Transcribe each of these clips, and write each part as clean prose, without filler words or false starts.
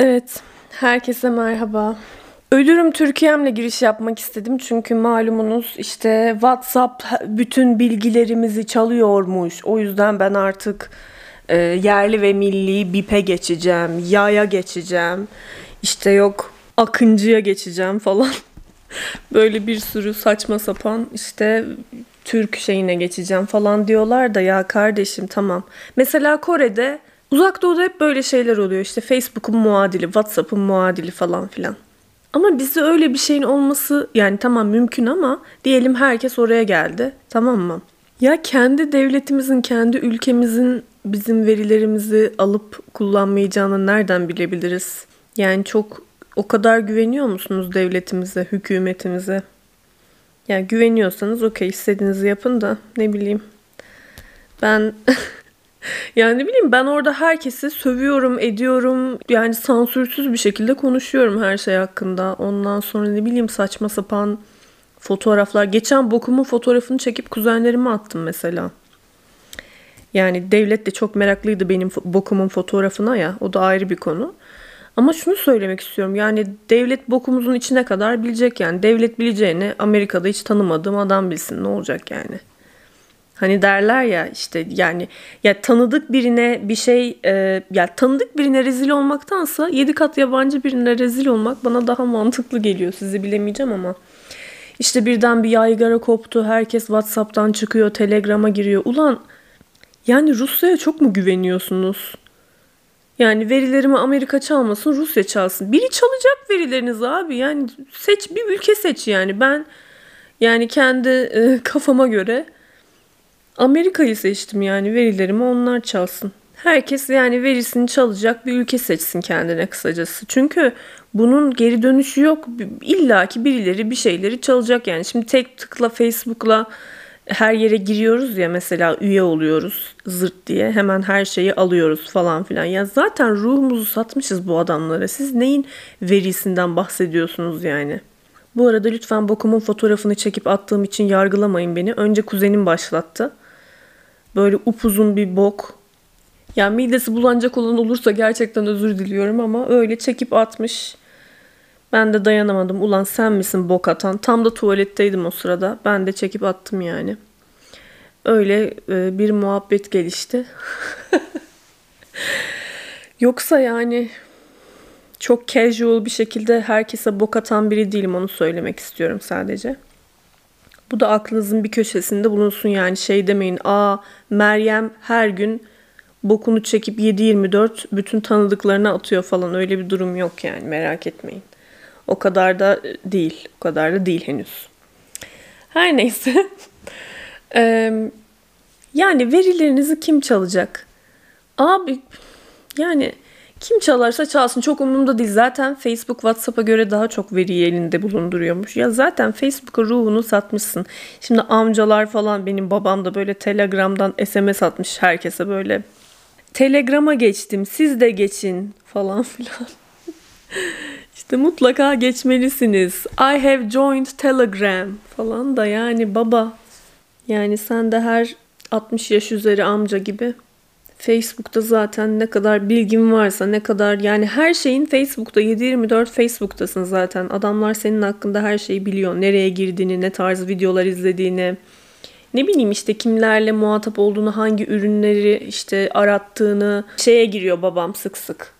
Evet, herkese merhaba. Ölürüm Türkiye'mle giriş yapmak istedim çünkü malumunuz işte WhatsApp bütün bilgilerimizi çalıyormuş. O yüzden ben artık yerli ve milli BIP'e geçeceğim, YA'ya geçeceğim, işte yok Akıncı'ya geçeceğim falan. Böyle bir sürü saçma sapan işte Türk şeyine geçeceğim falan diyorlar da ya kardeşim tamam. Mesela Kore'de, Uzak Doğu'da hep böyle şeyler oluyor. İşte Facebook'un muadili, WhatsApp'ın muadili falan filan. Ama bizde öyle bir şeyin olması yani tamam mümkün ama diyelim herkes oraya geldi. Tamam mı? Ya kendi devletimizin, kendi ülkemizin bizim verilerimizi alıp kullanmayacağını nereden bilebiliriz? Yani çok o kadar güveniyor musunuz devletimize, hükümetimize? Ya güveniyorsanız okey, istediğinizi yapın da ne bileyim. Ben... Yani ne bileyim, ben orada herkesi sövüyorum, ediyorum. Yani sansürsüz bir şekilde konuşuyorum her şey hakkında. Ondan sonra ne bileyim saçma sapan fotoğraflar. Geçen bokumun fotoğrafını çekip kuzenlerime attım mesela. Yani devlet de çok meraklıydı benim bokumun fotoğrafına ya. O da ayrı bir konu. Ama şunu söylemek istiyorum. Yani devlet bokumuzun içine kadar bilecek yani. Devlet bileceğini Amerika'da hiç tanımadığım adam bilsin. Ne olacak yani? Hani derler ya işte yani ya tanıdık birine bir şey ya tanıdık birine rezil olmaktansa 7 kat yabancı birine rezil olmak bana daha mantıklı geliyor. Sizi bilemeyeceğim ama işte birden bir yaygara koptu. Herkes WhatsApp'tan çıkıyor, Telegram'a giriyor. Ulan yani Rusya'ya çok mu güveniyorsunuz? Yani verilerimi Amerika çalmasın, Rusya çalsın. Biri çalacak verilerinizi abi. Yani seç bir ülke seç yani. Ben yani kendi kafama göre Amerika'yı seçtim yani verilerimi onlar çalsın. Herkes yani verisini çalacak bir ülke seçsin kendine kısacası. Çünkü bunun geri dönüşü yok. İlla ki birileri bir şeyleri çalacak yani. Şimdi tek tıkla Facebook'la her yere giriyoruz ya mesela üye oluyoruz zırt diye. Hemen her şeyi alıyoruz falan filan. Ya zaten ruhumuzu satmışız bu adamlara. Siz neyin verisinden bahsediyorsunuz yani? Bu arada lütfen bokumun fotoğrafını çekip attığım için yargılamayın beni. Önce kuzenim başlattı. Böyle upuzun bir bok. Yani midesi bulanacak olan olursa gerçekten özür diliyorum ama öyle çekip atmış. Ben de dayanamadım. Ulan sen misin bok atan? Tam da tuvaletteydim o sırada. Ben de çekip attım yani. Öyle bir muhabbet gelişti. Yoksa yani çok casual bir şekilde herkese bok atan biri değilim. Onu söylemek istiyorum sadece. Bu da aklınızın bir köşesinde bulunsun yani şey demeyin. Aa Meryem her gün bokunu çekip 7-24 bütün tanıdıklarına atıyor falan. Öyle bir durum yok yani merak etmeyin. O kadar da değil. O kadar da değil henüz. Her neyse. Yani verilerinizi kim çalacak? Abi yani kim çalarsa çalsın çok umurumda değil. Zaten Facebook WhatsApp'a göre daha çok veriyi elinde bulunduruyormuş. Ya zaten Facebook'a ruhunu satmışsın. Şimdi amcalar falan benim babam da böyle Telegram'dan SMS atmış herkese böyle. Telegram'a geçtim siz de geçin falan filan. İşte mutlaka geçmelisiniz. I have joined Telegram falan da yani baba. Yani sen de her 60 yaş üzeri amca gibi. Facebook'ta zaten ne kadar bilgin varsa ne kadar yani her şeyin Facebook'ta 7/24 Facebook'tasın zaten. Adamlar senin hakkında her şeyi biliyor. Nereye girdiğini, ne tarz videolar izlediğini, ne bileyim işte kimlerle muhatap olduğunu, hangi ürünleri işte arattığını. Şeye giriyor babam sık sık.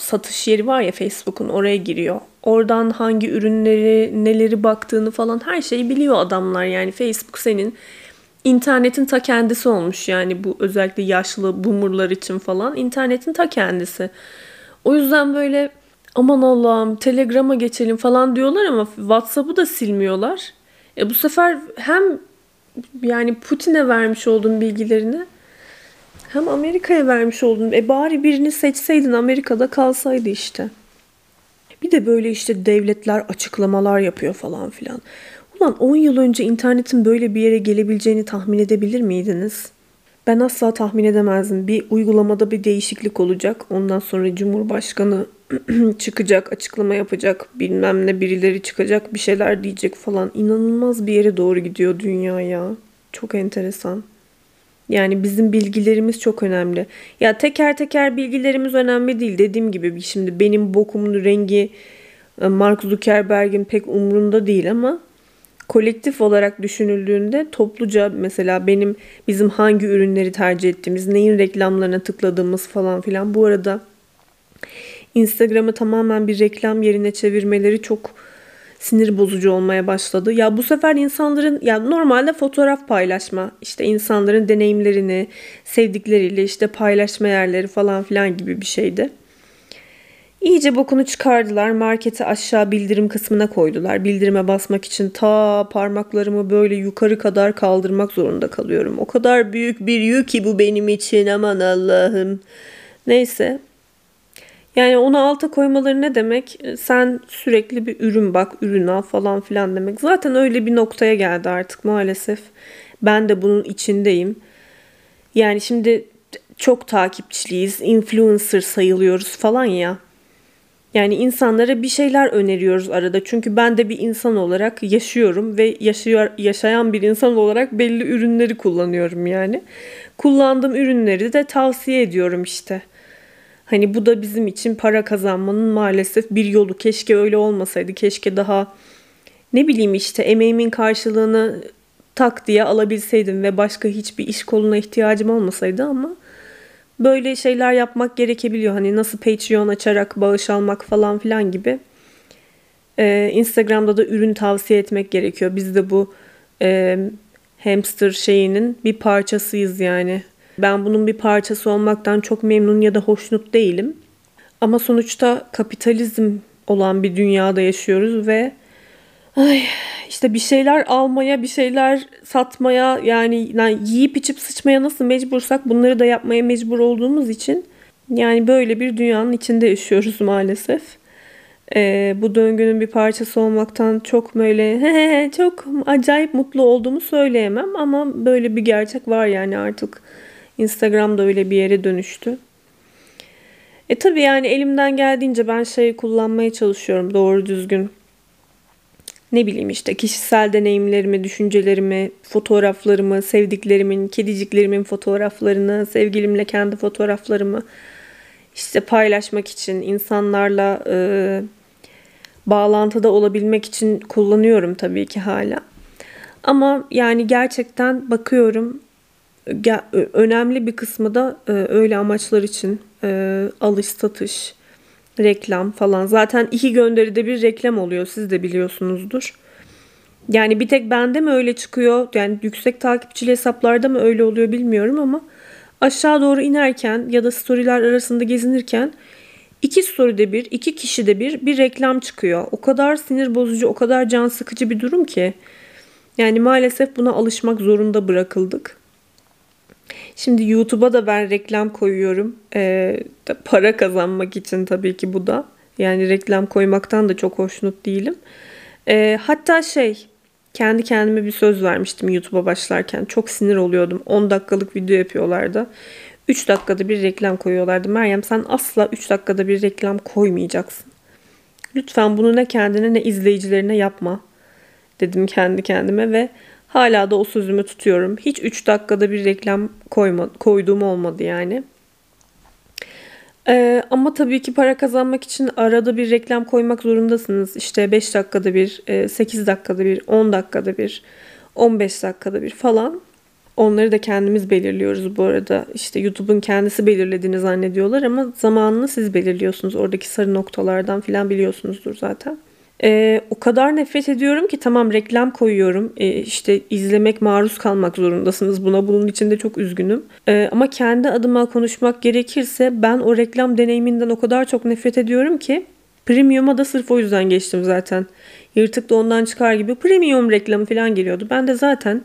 Satış yeri var ya Facebook'un oraya giriyor. Oradan hangi ürünleri, neleri baktığını falan her şeyi biliyor adamlar. Yani Facebook senin İnternetin ta kendisi olmuş yani bu özellikle yaşlı boomerlar için falan internetin ta kendisi. O yüzden böyle aman Allah'ım Telegram'a geçelim falan diyorlar ama WhatsApp'ı da silmiyorlar. Bu sefer hem yani Putin'e vermiş olduğun bilgilerini hem Amerika'ya vermiş olduğun bari birini seçseydin Amerika'da kalsaydı işte. Bir de böyle işte devletler açıklamalar yapıyor falan filan. Ulan 10 yıl önce internetin böyle bir yere gelebileceğini tahmin edebilir miydiniz? Ben asla tahmin edemezdim. Bir uygulamada bir değişiklik olacak. Ondan sonra Cumhurbaşkanı çıkacak, açıklama yapacak, bilmem ne birileri çıkacak, bir şeyler diyecek falan. İnanılmaz bir yere doğru gidiyor dünya ya. Çok enteresan. Yani bizim bilgilerimiz çok önemli. Ya teker teker bilgilerimiz önemli değil. Dediğim gibi şimdi benim bokumun rengi Mark Zuckerberg'in pek umrunda değil ama kolektif olarak düşünüldüğünde topluca mesela bizim hangi ürünleri tercih ettiğimiz, neyin reklamlarına tıkladığımız falan filan. Bu arada Instagram'ı tamamen bir reklam yerine çevirmeleri çok sinir bozucu olmaya başladı. Ya bu sefer insanların normalde fotoğraf paylaşma, işte insanların deneyimlerini, sevdikleriyle işte paylaşma yerleri falan filan gibi bir şeydi. İyice bokunu çıkardılar. Marketi aşağı bildirim kısmına koydular. Bildirime basmak için ta parmaklarımı böyle yukarı kadar kaldırmak zorunda kalıyorum. O kadar büyük bir yük ki bu benim için, aman Allah'ım. Neyse. Yani onu alta koymaları ne demek? Sen sürekli bir ürün bak, ürün al falan filan demek. Zaten öyle bir noktaya geldi artık maalesef. Ben de bunun içindeyim. Yani şimdi çok takipçiliyiz, influencer sayılıyoruz falan ya. Yani insanlara bir şeyler öneriyoruz arada. Çünkü ben de bir insan olarak yaşıyorum ve yaşayan bir insan olarak belli ürünleri kullanıyorum yani. Kullandığım ürünleri de tavsiye ediyorum işte. Hani bu da bizim için para kazanmanın maalesef bir yolu. Keşke öyle olmasaydı. Keşke daha emeğimin karşılığını tak diye alabilseydim ve başka hiçbir iş koluna ihtiyacım olmasaydı ama böyle şeyler yapmak gerekebiliyor. Hani nasıl Patreon açarak bağış almak falan filan gibi. Instagram'da da ürün tavsiye etmek gerekiyor. Biz de bu hamster şeyinin bir parçasıyız yani. Ben bunun bir parçası olmaktan çok memnun ya da hoşnut değilim. Ama sonuçta kapitalizm olan bir dünyada yaşıyoruz ve işte bir şeyler almaya, bir şeyler satmaya yani yiyip içip sıçmaya nasıl mecbursak bunları da yapmaya mecbur olduğumuz için yani böyle bir dünyanın içinde yaşıyoruz maalesef. Bu döngünün bir parçası olmaktan çok böyle çok acayip mutlu olduğumu söyleyemem ama böyle bir gerçek var yani artık. Instagram'da öyle bir yere dönüştü. Tabii yani elimden geldiğince ben kullanmaya çalışıyorum doğru düzgün. Kişisel deneyimlerimi, düşüncelerimi, fotoğraflarımı, sevdiklerimin, kediciklerimin fotoğraflarını, sevgilimle kendi fotoğraflarımı işte paylaşmak için, insanlarla bağlantıda olabilmek için kullanıyorum tabii ki hala. Ama yani gerçekten bakıyorum önemli bir kısmı da öyle amaçlar için alış, satış, reklam falan. Zaten 2 gönderide bir reklam oluyor. Siz de biliyorsunuzdur. Yani bir tek bende mi öyle çıkıyor? Yani yüksek takipçili hesaplarda mı öyle oluyor bilmiyorum ama aşağı doğru inerken ya da storyler arasında gezinirken 2 storyde bir, 2 kişide bir reklam çıkıyor. O kadar sinir bozucu, o kadar can sıkıcı bir durum ki. Yani maalesef buna alışmak zorunda bırakıldık. Şimdi YouTube'a da ben reklam koyuyorum. Para kazanmak için tabii ki bu da. Yani reklam koymaktan da çok hoşnut değilim. Hatta kendi kendime bir söz vermiştim YouTube'a başlarken. Çok sinir oluyordum. 10 dakikalık video yapıyorlardı. 3 dakikada bir reklam koyuyorlardı. Meryem sen asla 3 dakikada bir reklam koymayacaksın. Lütfen bunu ne kendine ne izleyicilerine yapma. Dedim kendi kendime ve hala da o sözümü tutuyorum. Hiç 3 dakikada bir reklam koyduğum olmadı yani. Ama tabii ki para kazanmak için arada bir reklam koymak zorundasınız. İşte 5 dakikada bir, 8 dakikada bir, 10 dakikada bir, 15 dakikada bir falan. Onları da kendimiz belirliyoruz bu arada. İşte YouTube'un kendisi belirlediğini zannediyorlar ama zamanını siz belirliyorsunuz. Oradaki sarı noktalardan falan biliyorsunuzdur zaten. O kadar nefret ediyorum ki tamam reklam koyuyorum. İşte izlemek, maruz kalmak zorundasınız buna. Bunun için de çok üzgünüm. Ama kendi adıma konuşmak gerekirse ben o reklam deneyiminden o kadar çok nefret ediyorum ki premium'a da sırf o yüzden geçtim zaten. Yırtık da ondan çıkar gibi premium reklamı falan geliyordu. Ben de zaten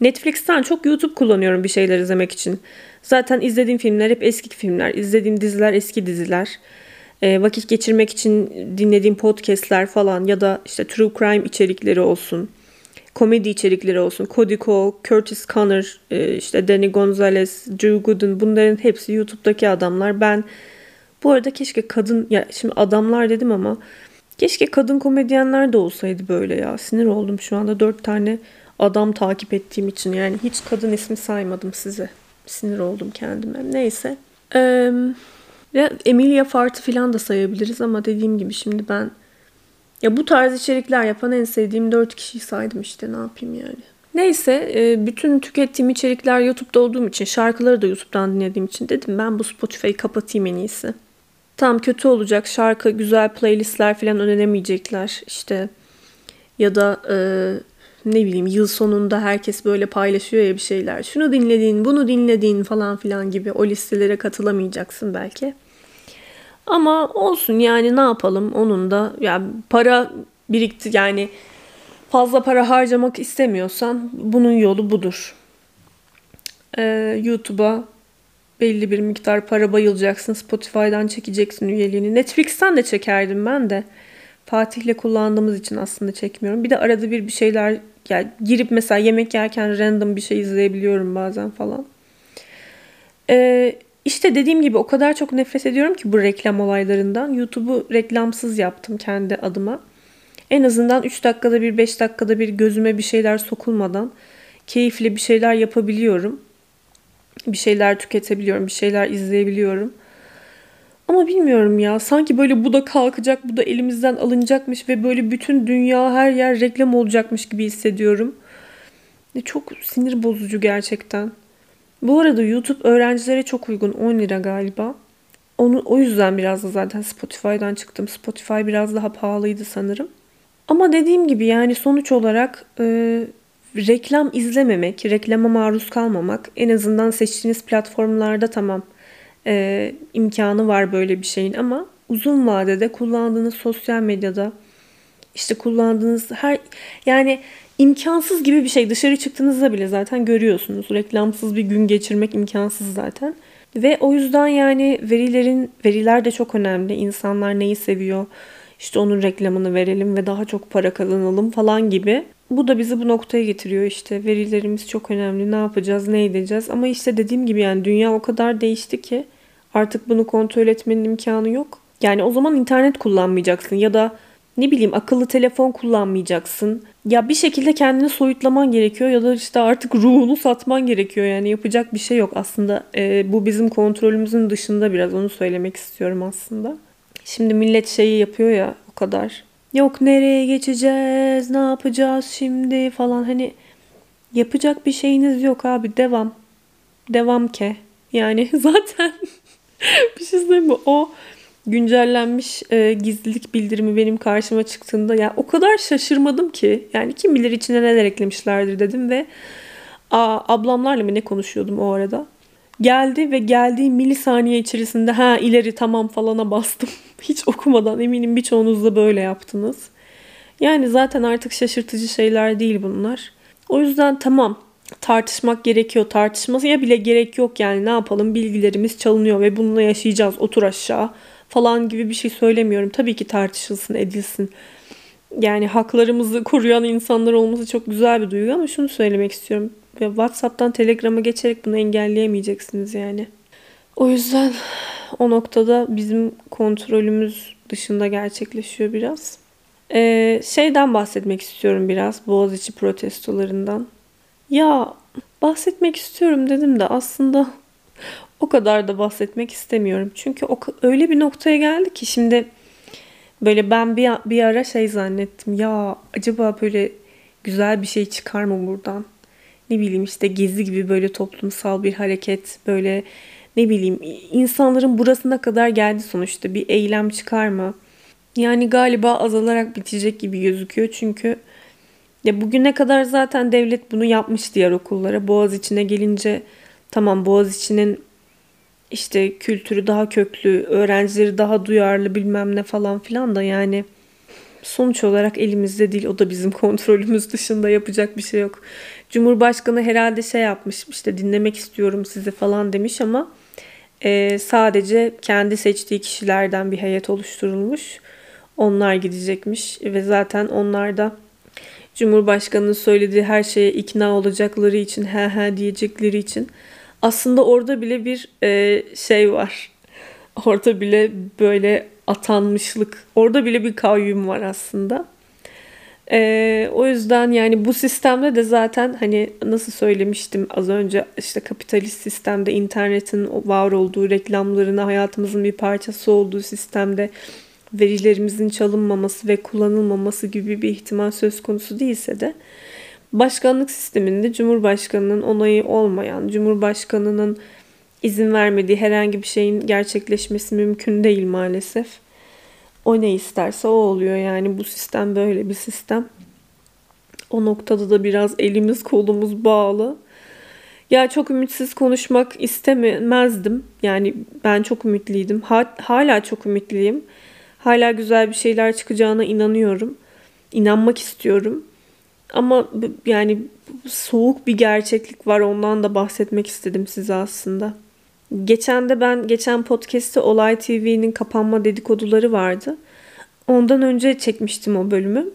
Netflix'ten çok YouTube kullanıyorum bir şeyler izlemek için. Zaten izlediğim filmler hep eski filmler. İzlediğim diziler eski diziler. Vakit geçirmek için dinlediğim podcastler falan ya da işte true crime içerikleri olsun, komedi içerikleri olsun, Cody Ko, Curtis Conner, işte Danny Gonzales, Drew Gooden bunların hepsi YouTube'daki adamlar. Ben bu arada keşke şimdi adamlar dedim ama keşke kadın komedyenler de olsaydı böyle ya. Sinir oldum şu anda 4 tane adam takip ettiğim için. Yani hiç kadın ismi saymadım size. Sinir oldum kendime. Neyse. Emilia Fart'ı falan da sayabiliriz ama dediğim gibi şimdi ben ya bu tarz içerikler yapan en sevdiğim 4 kişiyi saydım işte, ne yapayım yani. Neyse, bütün tükettiğim içerikler YouTube'da olduğum için, şarkıları da YouTube'dan dinlediğim için dedim ben bu Spotify'ı kapatayım en iyisi. Tam kötü olacak, şarkı, güzel playlistler falan öneremeyecekler işte, ya da ne bileyim yıl sonunda herkes böyle paylaşıyor ya bir şeyler. Şunu dinledin, bunu dinledin falan filan gibi o listelere katılamayacaksın belki. Ama olsun yani, ne yapalım, onun da yani para birikti yani, fazla para harcamak istemiyorsan bunun yolu budur. YouTube'a belli bir miktar para bayılacaksın. Spotify'dan çekeceksin üyeliğini. Netflix'ten de çekerdim ben de. Fatih'le kullandığımız için aslında çekmiyorum. Bir de arada bir şeyler yani girip mesela yemek yerken random bir şey izleyebiliyorum bazen falan. İşte dediğim gibi o kadar çok nefret ediyorum ki bu reklam olaylarından. YouTube'u reklamsız yaptım kendi adıma. En azından 3 dakikada bir, 5 dakikada bir gözüme bir şeyler sokulmadan keyifli bir şeyler yapabiliyorum. Bir şeyler tüketebiliyorum, bir şeyler izleyebiliyorum. Ama bilmiyorum ya, sanki böyle bu da kalkacak, bu da elimizden alınacakmış ve böyle bütün dünya, her yer reklam olacakmış gibi hissediyorum. Çok sinir bozucu gerçekten. Bu arada YouTube öğrencilere çok uygun, 10 lira galiba. O yüzden biraz da zaten Spotify'dan çıktım. Spotify biraz daha pahalıydı sanırım. Ama dediğim gibi yani sonuç olarak reklam izlememek, reklama maruz kalmamak, en azından seçtiğiniz platformlarda tamam imkanı var böyle bir şeyin, ama uzun vadede kullandığınız sosyal medyada işte kullandığınız her yani imkansız gibi bir şey, dışarı çıktığınızda bile zaten görüyorsunuz. Reklamsız bir gün geçirmek imkansız zaten. Ve o yüzden yani veriler de çok önemli. İnsanlar neyi seviyor? İşte onun reklamını verelim ve daha çok para kazanalım falan gibi. Bu da bizi bu noktaya getiriyor işte. Verilerimiz çok önemli. Ne yapacağız, ne edeceğiz? Ama işte dediğim gibi yani dünya o kadar değişti ki artık bunu kontrol etmenin imkanı yok. Yani o zaman internet kullanmayacaksın ya da ne bileyim akıllı telefon kullanmayacaksın. Ya bir şekilde kendini soyutlaman gerekiyor ya da işte artık ruhunu satman gerekiyor. Yani yapacak bir şey yok aslında. Bu bizim kontrolümüzün dışında, biraz onu söylemek istiyorum aslında. Şimdi millet şeyi yapıyor ya o kadar. Yok nereye geçeceğiz, ne yapacağız şimdi falan, hani yapacak bir şeyiniz yok abi, devam. Devam ke. Yani zaten bir şey söyleyeyim mi? O güncellenmiş gizlilik bildirimi benim karşıma çıktığında ya o kadar şaşırmadım ki. Yani kim bilir içine neler eklemişlerdir dedim ve ablamlarla mı ne konuşuyordum o arada. Geldi ve geldiği milisaniye içerisinde ileri tamam falana bastım. Hiç okumadan, eminim birçoğunuz da böyle yaptınız. Yani zaten artık şaşırtıcı şeyler değil bunlar. O yüzden tamam, tartışmak gerekiyor. Tartışmaya bile gerek yok yani, ne yapalım, bilgilerimiz çalınıyor ve bununla yaşayacağız, otur aşağı falan gibi bir şey söylemiyorum. Tabii ki tartışılsın, edilsin. Yani haklarımızı koruyan insanlar olması çok güzel bir duygu ama şunu söylemek istiyorum. Ve WhatsApp'tan Telegram'a geçerek bunu engelleyemeyeceksiniz yani. O yüzden o noktada bizim kontrolümüz dışında gerçekleşiyor biraz. Şeyden bahsetmek istiyorum biraz. Boğaziçi protestolarından. Ya bahsetmek istiyorum dedim de aslında o kadar da bahsetmek istemiyorum. Çünkü öyle bir noktaya geldi ki şimdi böyle ben bir ara şey zannettim. Ya acaba böyle güzel bir şey çıkar mı buradan? Ne bileyim işte Gezi gibi böyle toplumsal bir hareket, böyle ne bileyim insanların burasına kadar geldi sonuçta, bir eylem çıkar mı? Yani galiba azalarak bitecek gibi gözüküyor çünkü ya bugüne kadar zaten devlet bunu yapmış diğer okullara. Boğaziçi'ne gelince tamam, Boğaziçi'nin işte kültürü daha köklü, öğrencileri daha duyarlı bilmem ne falan filan da yani sonuç olarak elimizde değil. O da bizim kontrolümüz dışında, yapacak bir şey yok. Cumhurbaşkanı herhalde şey yapmış işte, dinlemek istiyorum sizi falan demiş ama sadece kendi seçtiği kişilerden bir heyet oluşturulmuş. Onlar gidecekmiş ve zaten onlar da Cumhurbaşkanı'nın söylediği her şeye ikna olacakları için, diyecekleri için aslında orada bile bir şey var. Orada bile böyle atanmışlık, orada bile bir kayyum var aslında. O yüzden yani bu sistemde de zaten hani nasıl söylemiştim az önce, işte kapitalist sistemde internetin var olduğu, reklamlarına hayatımızın bir parçası olduğu sistemde verilerimizin çalınmaması ve kullanılmaması gibi bir ihtimal söz konusu değilse de başkanlık sisteminde Cumhurbaşkanı'nın onayı olmayan, Cumhurbaşkanı'nın izin vermediği herhangi bir şeyin gerçekleşmesi mümkün değil maalesef. O ne isterse o oluyor yani, bu sistem böyle bir sistem. O noktada da biraz elimiz kolumuz bağlı. Ya çok ümitsiz konuşmak istemezdim. Yani ben çok ümitliydim. Hala çok ümitliyim. Hala güzel bir şeyler çıkacağına inanıyorum. İnanmak istiyorum. Ama yani soğuk bir gerçeklik var. Ondan da bahsetmek istedim size aslında. Geçen podcast'te Olay TV'nin kapanma dedikoduları vardı. Ondan önce çekmiştim o bölümü.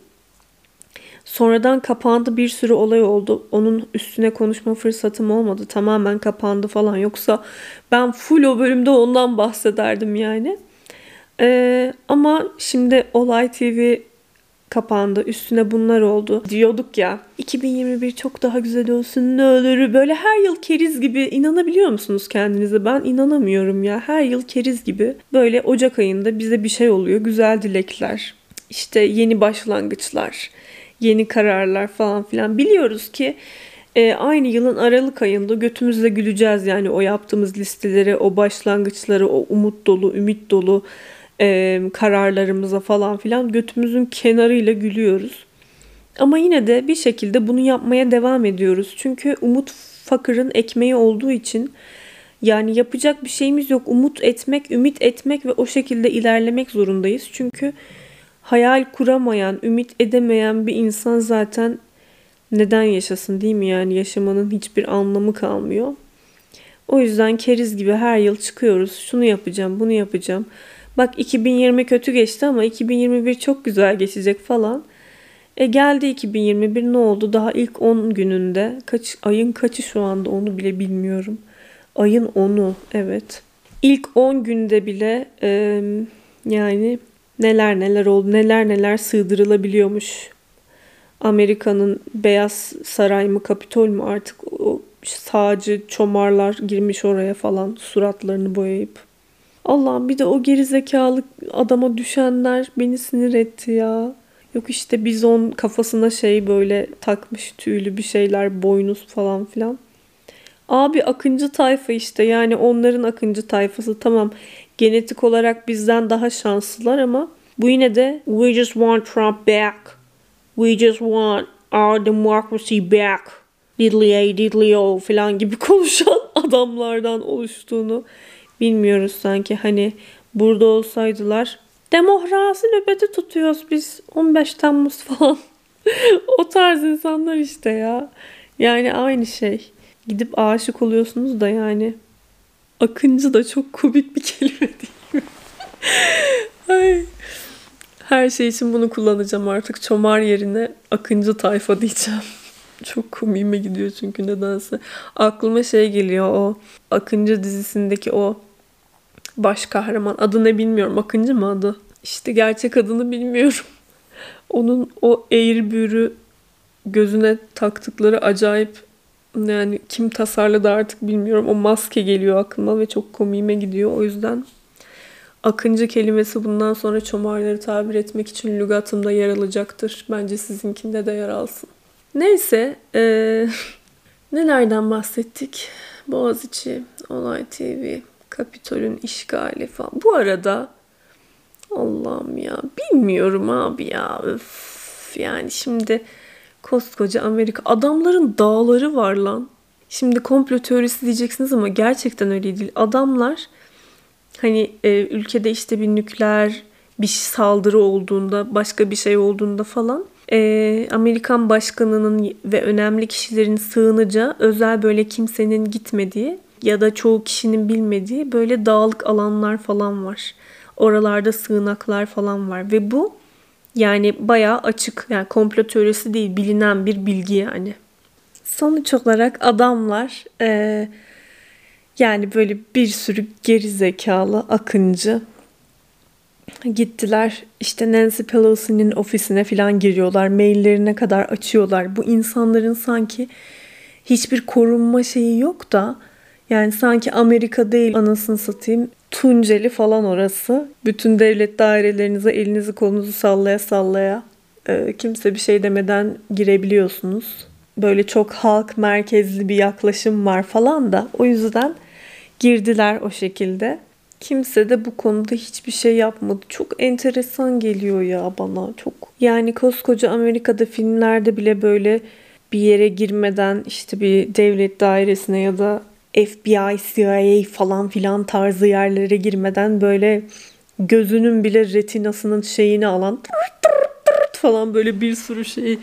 Sonradan kapandı, bir sürü olay oldu. Onun üstüne konuşma fırsatım olmadı. Tamamen kapandı falan. Yoksa ben full o bölümde ondan bahsederdim yani. Ama şimdi Olay TV kapandı. Üstüne bunlar oldu. Diyorduk ya 2021 çok daha güzel olsun, ne olur. Böyle her yıl keriz gibi, inanabiliyor musunuz kendinize? Ben inanamıyorum ya. Her yıl keriz gibi. Böyle Ocak ayında bize bir şey oluyor. Güzel dilekler. İşte yeni başlangıçlar. Yeni kararlar falan filan. Biliyoruz ki aynı yılın Aralık ayında götümüzle güleceğiz. Yani o yaptığımız listelere, o başlangıçlara, o umut dolu, ümit dolu kararlarımıza falan filan götümüzün kenarıyla gülüyoruz. Ama yine de bir şekilde bunu yapmaya devam ediyoruz. Çünkü umut fakırın ekmeği olduğu için yani yapacak bir şeyimiz yok. Umut etmek, ümit etmek ve o şekilde ilerlemek zorundayız. Çünkü hayal kuramayan, ümit edemeyen bir insan zaten neden yaşasın, değil mi? Yani yaşamanın hiçbir anlamı kalmıyor. O yüzden keriz gibi her yıl çıkıyoruz. Şunu yapacağım, bunu yapacağım. Bak 2020 kötü geçti ama 2021 çok güzel geçecek falan. Geldi 2021, ne oldu? Daha ilk 10 gününde. Ayın kaçı şu anda onu bile bilmiyorum. Ayın 10'u, evet. İlk 10 günde bile yani neler neler oldu, neler neler sığdırılabiliyormuş. Amerika'nın Beyaz Saray mı, Kapitol mü artık, o sağcı çomarlar girmiş oraya falan suratlarını boyayıp. Allah'ım, bir de o gerizekalı adama düşenler beni sinir etti ya. Yok işte bizon kafasına şey böyle takmış, tüylü bir şeyler, boynuz falan filan. Abi Akıncı tayfa işte, yani onların Akıncı tayfası, tamam genetik olarak bizden daha şanslılar ama bu yine de we just want Trump back. We just want our democracy back. Diddly diddly o falan gibi konuşan adamlardan oluştuğunu bilmiyoruz sanki. Hani burada olsaydılar demokrasi nöbeti tutuyoruz biz 15 Temmuz falan o tarz insanlar işte ya. Yani aynı şey. Gidip aşık oluyorsunuz da yani. Akıncı da çok komik bir kelime değil mi? Ay. Her şey için bunu kullanacağım artık. Çomar yerine Akıncı tayfa diyeceğim. Çok komiğime gidiyor çünkü nedense. Aklıma şey geliyor, o Akıncı dizisindeki o baş kahraman. Adı ne bilmiyorum. Akıncı mı adı? İşte gerçek adını bilmiyorum. Onun o eğri büğrü gözüne taktıkları acayip, yani kim tasarladı artık bilmiyorum. O maske geliyor aklıma ve çok komiğime gidiyor. O yüzden Akıncı kelimesi bundan sonra çomarları tabir etmek için lügatımda yer alacaktır. Bence sizinkinde de yer alsın. Neyse. Nelerden bahsettik? Boğaziçi, Olay TV, Kapitol'ün işgali falan. Bu arada Allah'ım ya, bilmiyorum abi ya. Öf, yani şimdi koskoca Amerika, adamların dağları var lan. Şimdi komplo teorisi diyeceksiniz ama gerçekten öyle değil. Adamlar hani ülkede işte bir nükleer bir saldırı olduğunda, başka bir şey olduğunda falan Amerikan başkanının ve önemli kişilerin sığınacağı, özel böyle kimsenin gitmediği ya da çoğu kişinin bilmediği böyle dağlık alanlar falan var. Oralarda sığınaklar falan var ve bu yani bayağı açık, yani komplo teorisi değil, bilinen bir bilgi yani. Sonuç olarak adamlar yani böyle bir sürü gerizekalı Akıncı gittiler işte Nancy Pelosi'nin ofisine falan giriyorlar. Maillerine kadar açıyorlar. Bu insanların sanki hiçbir korunma şeyi yok da yani sanki Amerika değil anasını satayım. Tunceli falan orası. Bütün devlet dairelerinize elinizi kolunuzu sallaya sallaya kimse bir şey demeden girebiliyorsunuz. Böyle çok halk merkezli bir yaklaşım var falan da o yüzden girdiler o şekilde. Kimse de bu konuda hiçbir şey yapmadı. Çok enteresan geliyor ya bana. Çok yani koskoca Amerika'da filmlerde bile böyle bir yere girmeden işte bir devlet dairesine ya da FBI, CIA falan filan tarzı yerlere girmeden böyle gözünün bile retinasının şeyini alan falan böyle bir sürü şey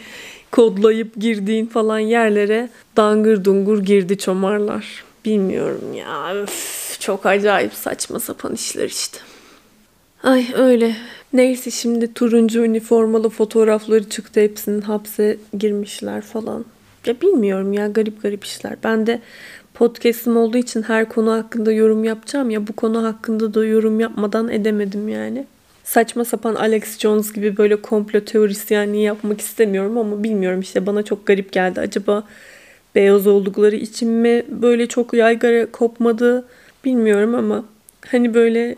kodlayıp girdiğin falan yerlere dangır dungur girdi çomarlar. Bilmiyorum ya. Öf, çok acayip saçma sapan işler işte. Ay öyle. Neyse şimdi turuncu üniformalı fotoğrafları çıktı. Hepsinin hapse girmişler falan. Ya bilmiyorum ya garip garip işler. Ben de podcast'im olduğu için her konu hakkında yorum yapacağım ya bu konu hakkında da yorum yapmadan edemedim yani. Saçma sapan Alex Jones gibi böyle komplo teorisyenliği yapmak istemiyorum ama bilmiyorum işte bana çok garip geldi. Acaba beyaz oldukları için mi böyle çok yaygara kopmadı bilmiyorum ama hani böyle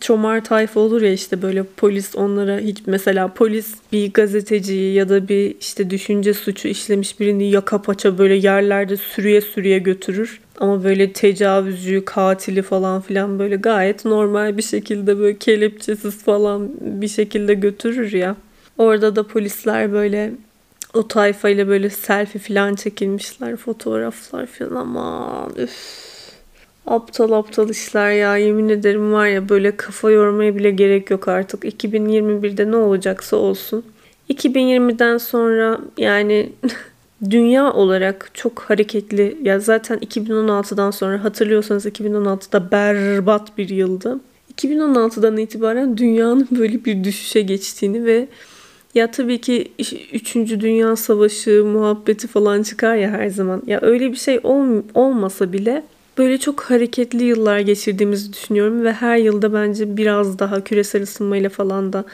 çomar tayfa olur ya işte böyle polis onlara hiç mesela polis bir gazeteciyi ya da bir işte düşünce suçu işlemiş birini yaka paça böyle yerlerde sürüye sürüye götürür. Ama böyle tecavüzcüyü, katili falan filan böyle gayet normal bir şekilde böyle kelepçesiz falan bir şekilde götürür ya. Orada da polisler böyle o tayfayla böyle selfie filan çekilmişler, fotoğraflar filan aman üf. Aptal aptal işler ya yemin ederim var ya böyle kafa yormaya bile gerek yok artık. 2021'de ne olacaksa olsun. 2020'den sonra yani dünya olarak çok hareketli. Ya zaten 2016'dan sonra hatırlıyorsanız 2016'da berbat bir yıldı. 2016'dan itibaren dünyanın böyle bir düşüşe geçtiğini ve ya tabii ki 3. Dünya Savaşı muhabbeti falan çıkar ya her zaman. Ya öyle bir şey olmasa bile böyle çok hareketli yıllar geçirdiğimizi düşünüyorum ve her yılda bence biraz daha küresel ısınmayla falan da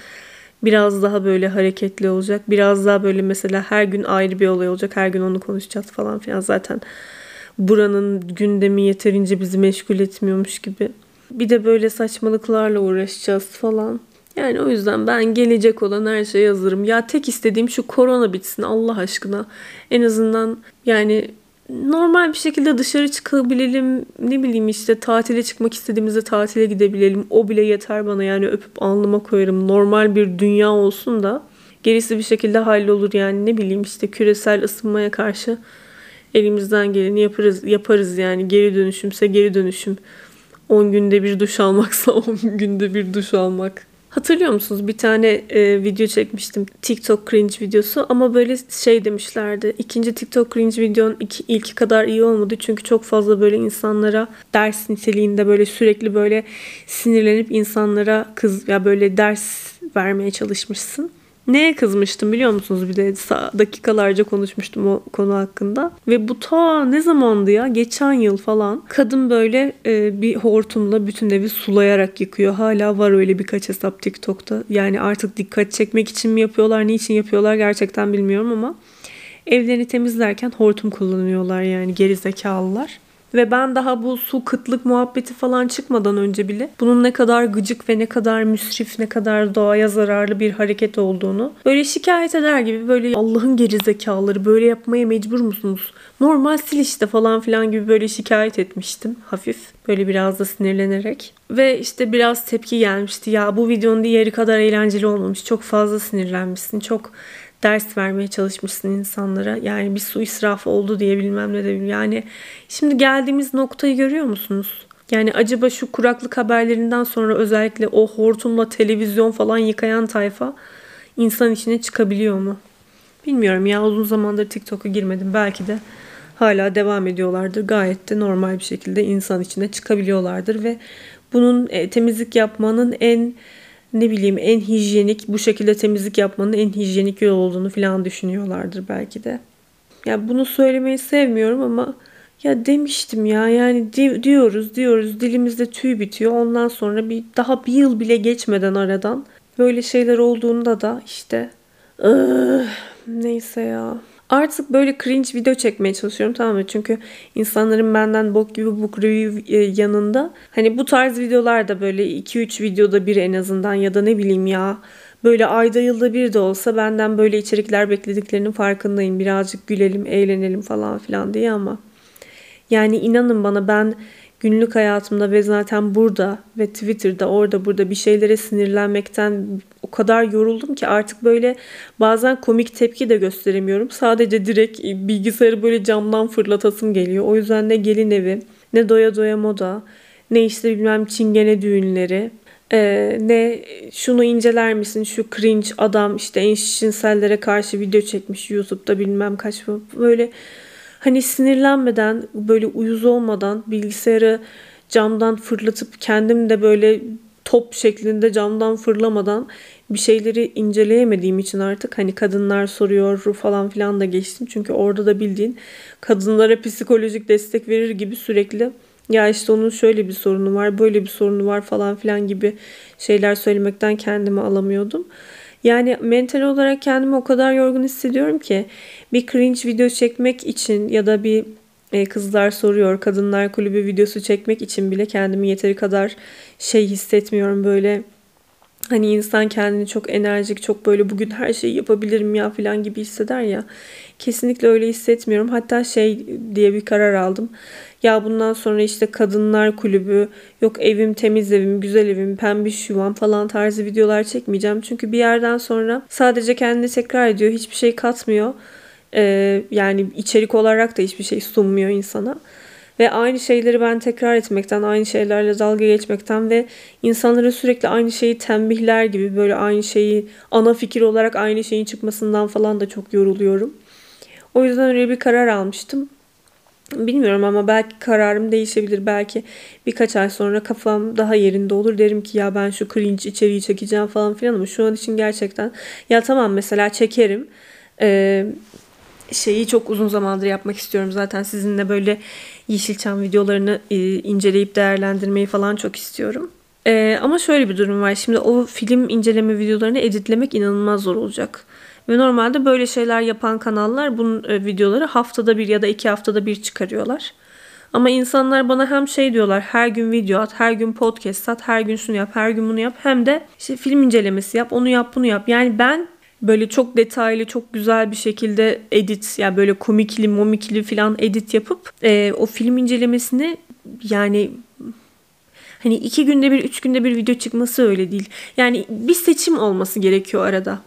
biraz daha böyle hareketli olacak. Biraz daha böyle mesela her gün ayrı bir olay olacak. Her gün onu konuşacağız falan filan. Zaten buranın gündemi yeterince bizi meşgul etmiyormuş gibi. Bir de böyle saçmalıklarla uğraşacağız falan. Yani o yüzden ben gelecek olan her şeye hazırım. Ya tek istediğim şu korona bitsin Allah aşkına. En azından yani normal bir şekilde dışarı çıkabilelim. Ne bileyim işte tatile çıkmak istediğimizde tatile gidebilelim. O bile yeter bana yani öpüp alnıma koyarım. Normal bir dünya olsun da gerisi bir şekilde hallolur yani ne bileyim işte küresel ısınmaya karşı elimizden geleni yaparız yani geri dönüşümse geri dönüşüm. 10 günde bir duş almaksa 10 günde bir duş almak. Hatırlıyor musunuz? Bir tane video çekmiştim. TikTok cringe videosu ama böyle şey demişlerdi. İkinci TikTok cringe videonun ilki kadar iyi olmadı. Çünkü çok fazla böyle insanlara ders niteliğinde böyle sürekli böyle sinirlenip insanlara kız ya böyle ders vermeye çalışmışsın. Neye kızmıştım biliyor musunuz? Bir de dakikalarca konuşmuştum o konu hakkında. Ve bu ta ne zamandı ya? Geçen yıl falan. Kadın böyle bir hortumla bütün evi sulayarak yıkıyor. Hala var öyle birkaç hesap TikTok'ta. Yani artık dikkat çekmek için mi yapıyorlar, niçin yapıyorlar gerçekten bilmiyorum ama evlerini temizlerken hortum kullanıyorlar yani gerizekalılar. Ve ben daha bu su kıtlık muhabbeti falan çıkmadan önce bile bunun ne kadar gıcık ve ne kadar müsrif, ne kadar doğaya zararlı bir hareket olduğunu böyle şikayet eder gibi böyle Allah'ın gerizekalıları böyle yapmaya mecbur musunuz? Normal sil işte falan filan gibi böyle şikayet etmiştim hafif böyle biraz da sinirlenerek. Ve işte biraz tepki gelmişti ya bu videonun diğeri kadar eğlenceli olmamış çok fazla sinirlenmişsin çok ders vermeye çalışmışsın insanlara. Yani bir su israfı oldu diye bilmem ne dedim. Yani şimdi geldiğimiz noktayı görüyor musunuz? Yani acaba şu kuraklık haberlerinden sonra özellikle o hortumla televizyon falan yıkayan tayfa insan içine çıkabiliyor mu? Bilmiyorum ya uzun zamandır TikTok'a girmedim. Belki de hala devam ediyorlardır. Gayet de normal bir şekilde insan içine çıkabiliyorlardır ve bunun temizlik yapmanın en hijyenik bu şekilde temizlik yapmanın en hijyenik yol olduğunu falan düşünüyorlardır belki de. Ya bunu söylemeyi sevmiyorum ama Ya demiştim ya, yani diyoruz dilimizde tüy bitiyor. Ondan sonra daha bir yıl bile geçmeden aradan böyle şeyler olduğunda da işte neyse ya. Artık böyle cringe video çekmeye çalışıyorum, tamam mı? Çünkü insanların benden bok gibi book review yanında hani bu tarz videolar da böyle 2-3 videoda bir en azından, ya da ne bileyim ya, böyle ayda yılda bir de olsa benden böyle içerikler beklediklerinin farkındayım. Birazcık gülelim, eğlenelim falan filan diye, ama yani inanın bana, ben günlük hayatımda ve zaten burada ve Twitter'da orada burada bir şeylere sinirlenmekten o kadar yoruldum ki artık böyle bazen komik tepki de gösteremiyorum. Sadece direkt bilgisayarı böyle camdan fırlatasım geliyor. O yüzden ne gelin evi, ne doya doya moda, ne işte bilmem çingene düğünleri, ne şunu inceler misin, şu cringe adam işte eşcinsellere karşı video çekmiş YouTube'da bilmem kaç, böyle hani sinirlenmeden, böyle uyuz olmadan bilgisayarı camdan fırlatıp kendim de böyle top şeklinde camdan fırlamadan bir şeyleri inceleyemediğim için artık hani kadınlar soruyor falan filan da geçtim. Çünkü orada da bildiğin kadınlara psikolojik destek verir gibi sürekli ya işte onun şöyle bir sorunu var, böyle bir sorunu var falan filan gibi şeyler söylemekten kendimi alamıyordum. Yani mental olarak kendimi o kadar yorgun hissediyorum ki bir cringe video çekmek için ya da bir kızlar soruyor, kadınlar kulübü videosu çekmek için bile kendimi yeteri kadar şey hissetmiyorum, böyle hani insan kendini çok enerjik, çok böyle bugün her şeyi yapabilirim ya falan gibi hisseder ya, kesinlikle öyle hissetmiyorum. Hatta şey diye bir karar aldım ya, bundan sonra işte kadınlar kulübü, yok evim temiz evim, güzel evim, pembiş yuvam falan tarzı videolar çekmeyeceğim. Çünkü bir yerden sonra sadece kendini tekrar ediyor, hiçbir şey katmıyor, yani içerik olarak da hiçbir şey sunmuyor insana. Ve aynı şeyleri ben tekrar etmekten, aynı şeylerle dalga geçmekten ve insanlara sürekli aynı şeyi tembihler gibi böyle aynı şeyi ana fikir olarak aynı şeyin çıkmasından falan da çok yoruluyorum. O yüzden öyle bir karar almıştım. Bilmiyorum ama belki kararım değişebilir. Belki birkaç ay sonra kafam daha yerinde olur. Derim ki ya ben şu cringe içeriği çekeceğim falan filan, ama şu an için gerçekten ya tamam, mesela çekerim. Şeyi çok uzun zamandır yapmak istiyorum. Zaten sizinle böyle Yeşilçam videolarını inceleyip değerlendirmeyi falan çok istiyorum. Ama şöyle bir durum var. Şimdi o film inceleme videolarını editlemek inanılmaz zor olacak. Ve normalde böyle şeyler yapan kanallar bunun videoları haftada bir ya da 2 haftada bir çıkarıyorlar. Ama insanlar bana hem şey diyorlar, her gün video at, her gün podcast at, her gün şunu yap, her gün bunu yap. Hem de işte film incelemesi yap, onu yap, bunu yap. Yani ben böyle çok detaylı, çok güzel bir şekilde edit, yani böyle komikli, momikli falan edit yapıp o film incelemesini, yani hani 2 günde bir, 3 günde bir video çıkması öyle değil. Yani bir seçim olması gerekiyor arada.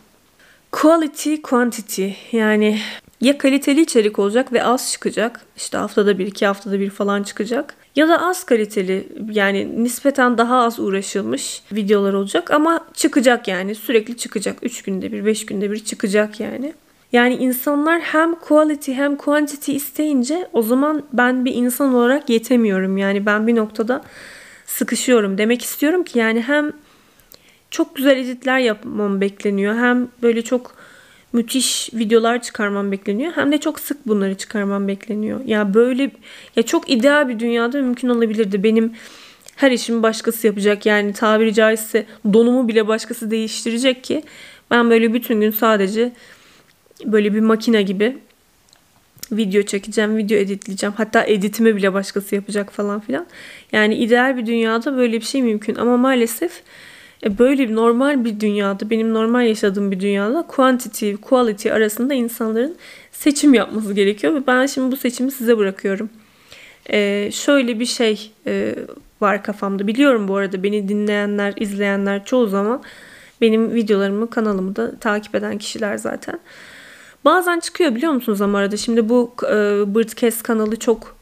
Quality, quantity. Yani ya kaliteli içerik olacak ve az çıkacak. İşte haftada bir, 2 haftada bir falan çıkacak. Ya da az kaliteli, yani nispeten daha az uğraşılmış videolar olacak ama çıkacak yani. Sürekli çıkacak. 3 günde bir, 5 günde bir çıkacak yani. Yani insanlar hem quality hem quantity isteyince o zaman ben bir insan olarak yetemiyorum. Yani ben bir noktada sıkışıyorum. Demek istiyorum ki yani hem çok güzel editler yapmam bekleniyor, hem böyle çok müthiş videolar çıkarmam bekleniyor, hem de çok sık bunları çıkarmam bekleniyor. Ya böyle, ya çok ideal bir dünyada mümkün olabilirdi. Benim her işimi başkası yapacak, yani tabiri caizse donumu bile başkası değiştirecek ki ben böyle bütün gün sadece böyle bir makine gibi video çekeceğim, video editleyeceğim. Hatta editimi bile başkası yapacak falan filan. Yani ideal bir dünyada böyle bir şey mümkün ama maalesef böyle normal bir dünyada, benim normal yaşadığım bir dünyada quantity, quality arasında insanların seçim yapması gerekiyor. Ve ben şimdi bu seçimi size bırakıyorum. Şöyle bir şey var kafamda. Biliyorum bu arada beni dinleyenler, izleyenler çoğu zaman benim videolarımı, kanalımı da takip eden kişiler zaten. Bazen çıkıyor biliyor musunuz ama arada. Şimdi bu Birdcast kanalı çok,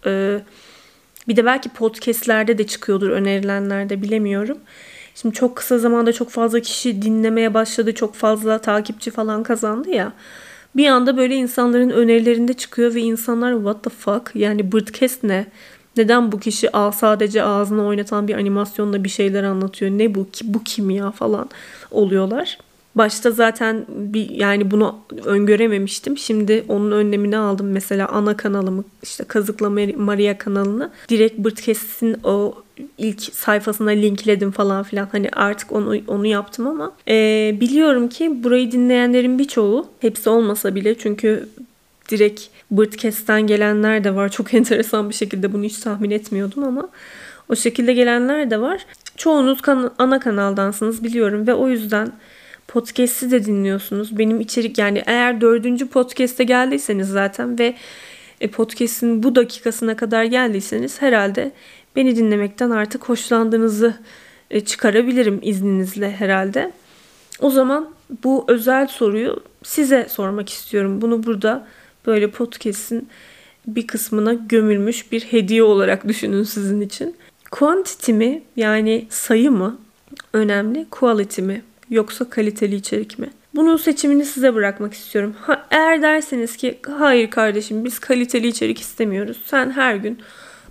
bir de belki podcastlerde de çıkıyordur, önerilenlerde bilemiyorum. Şimdi çok kısa zamanda çok fazla kişi dinlemeye başladı. Çok fazla takipçi falan kazandı ya. Bir anda böyle insanların önerilerinde çıkıyor ve insanlar what the fuck? Yani Burtkess ne? Neden bu kişi sadece ağzını oynatan bir animasyonla bir şeyler anlatıyor? Ne bu? Bu kim ya? Falan oluyorlar. Başta zaten yani bunu öngörememiştim. Şimdi onun önlemini aldım. Mesela ana kanalımı, işte Kazıklı Maria kanalını direkt Burtkess'in o ilk sayfasına linkledim falan filan. Hani artık onu yaptım ama biliyorum ki burayı dinleyenlerin birçoğu, hepsi olmasa bile, çünkü direkt Birdcast'ten gelenler de var. Çok enteresan bir şekilde bunu hiç tahmin etmiyordum ama o şekilde gelenler de var. Çoğunuz ana kanaldansınız biliyorum ve o yüzden podcast'i de dinliyorsunuz. Benim içerik, yani eğer 4. podcast'e geldiyseniz zaten ve podcast'in bu dakikasına kadar geldiyseniz herhalde beni dinlemekten artık hoşlandığınızı çıkarabilirim izninizle herhalde. O zaman bu özel soruyu size sormak istiyorum. Bunu burada böyle podcast'in bir kısmına gömülmüş bir hediye olarak düşünün sizin için. Quantity mi, yani sayı mı önemli, quality mi, yoksa kaliteli içerik mi? Bunun seçimini size bırakmak istiyorum. Eğer derseniz ki hayır kardeşim biz kaliteli içerik istemiyoruz, sen her gün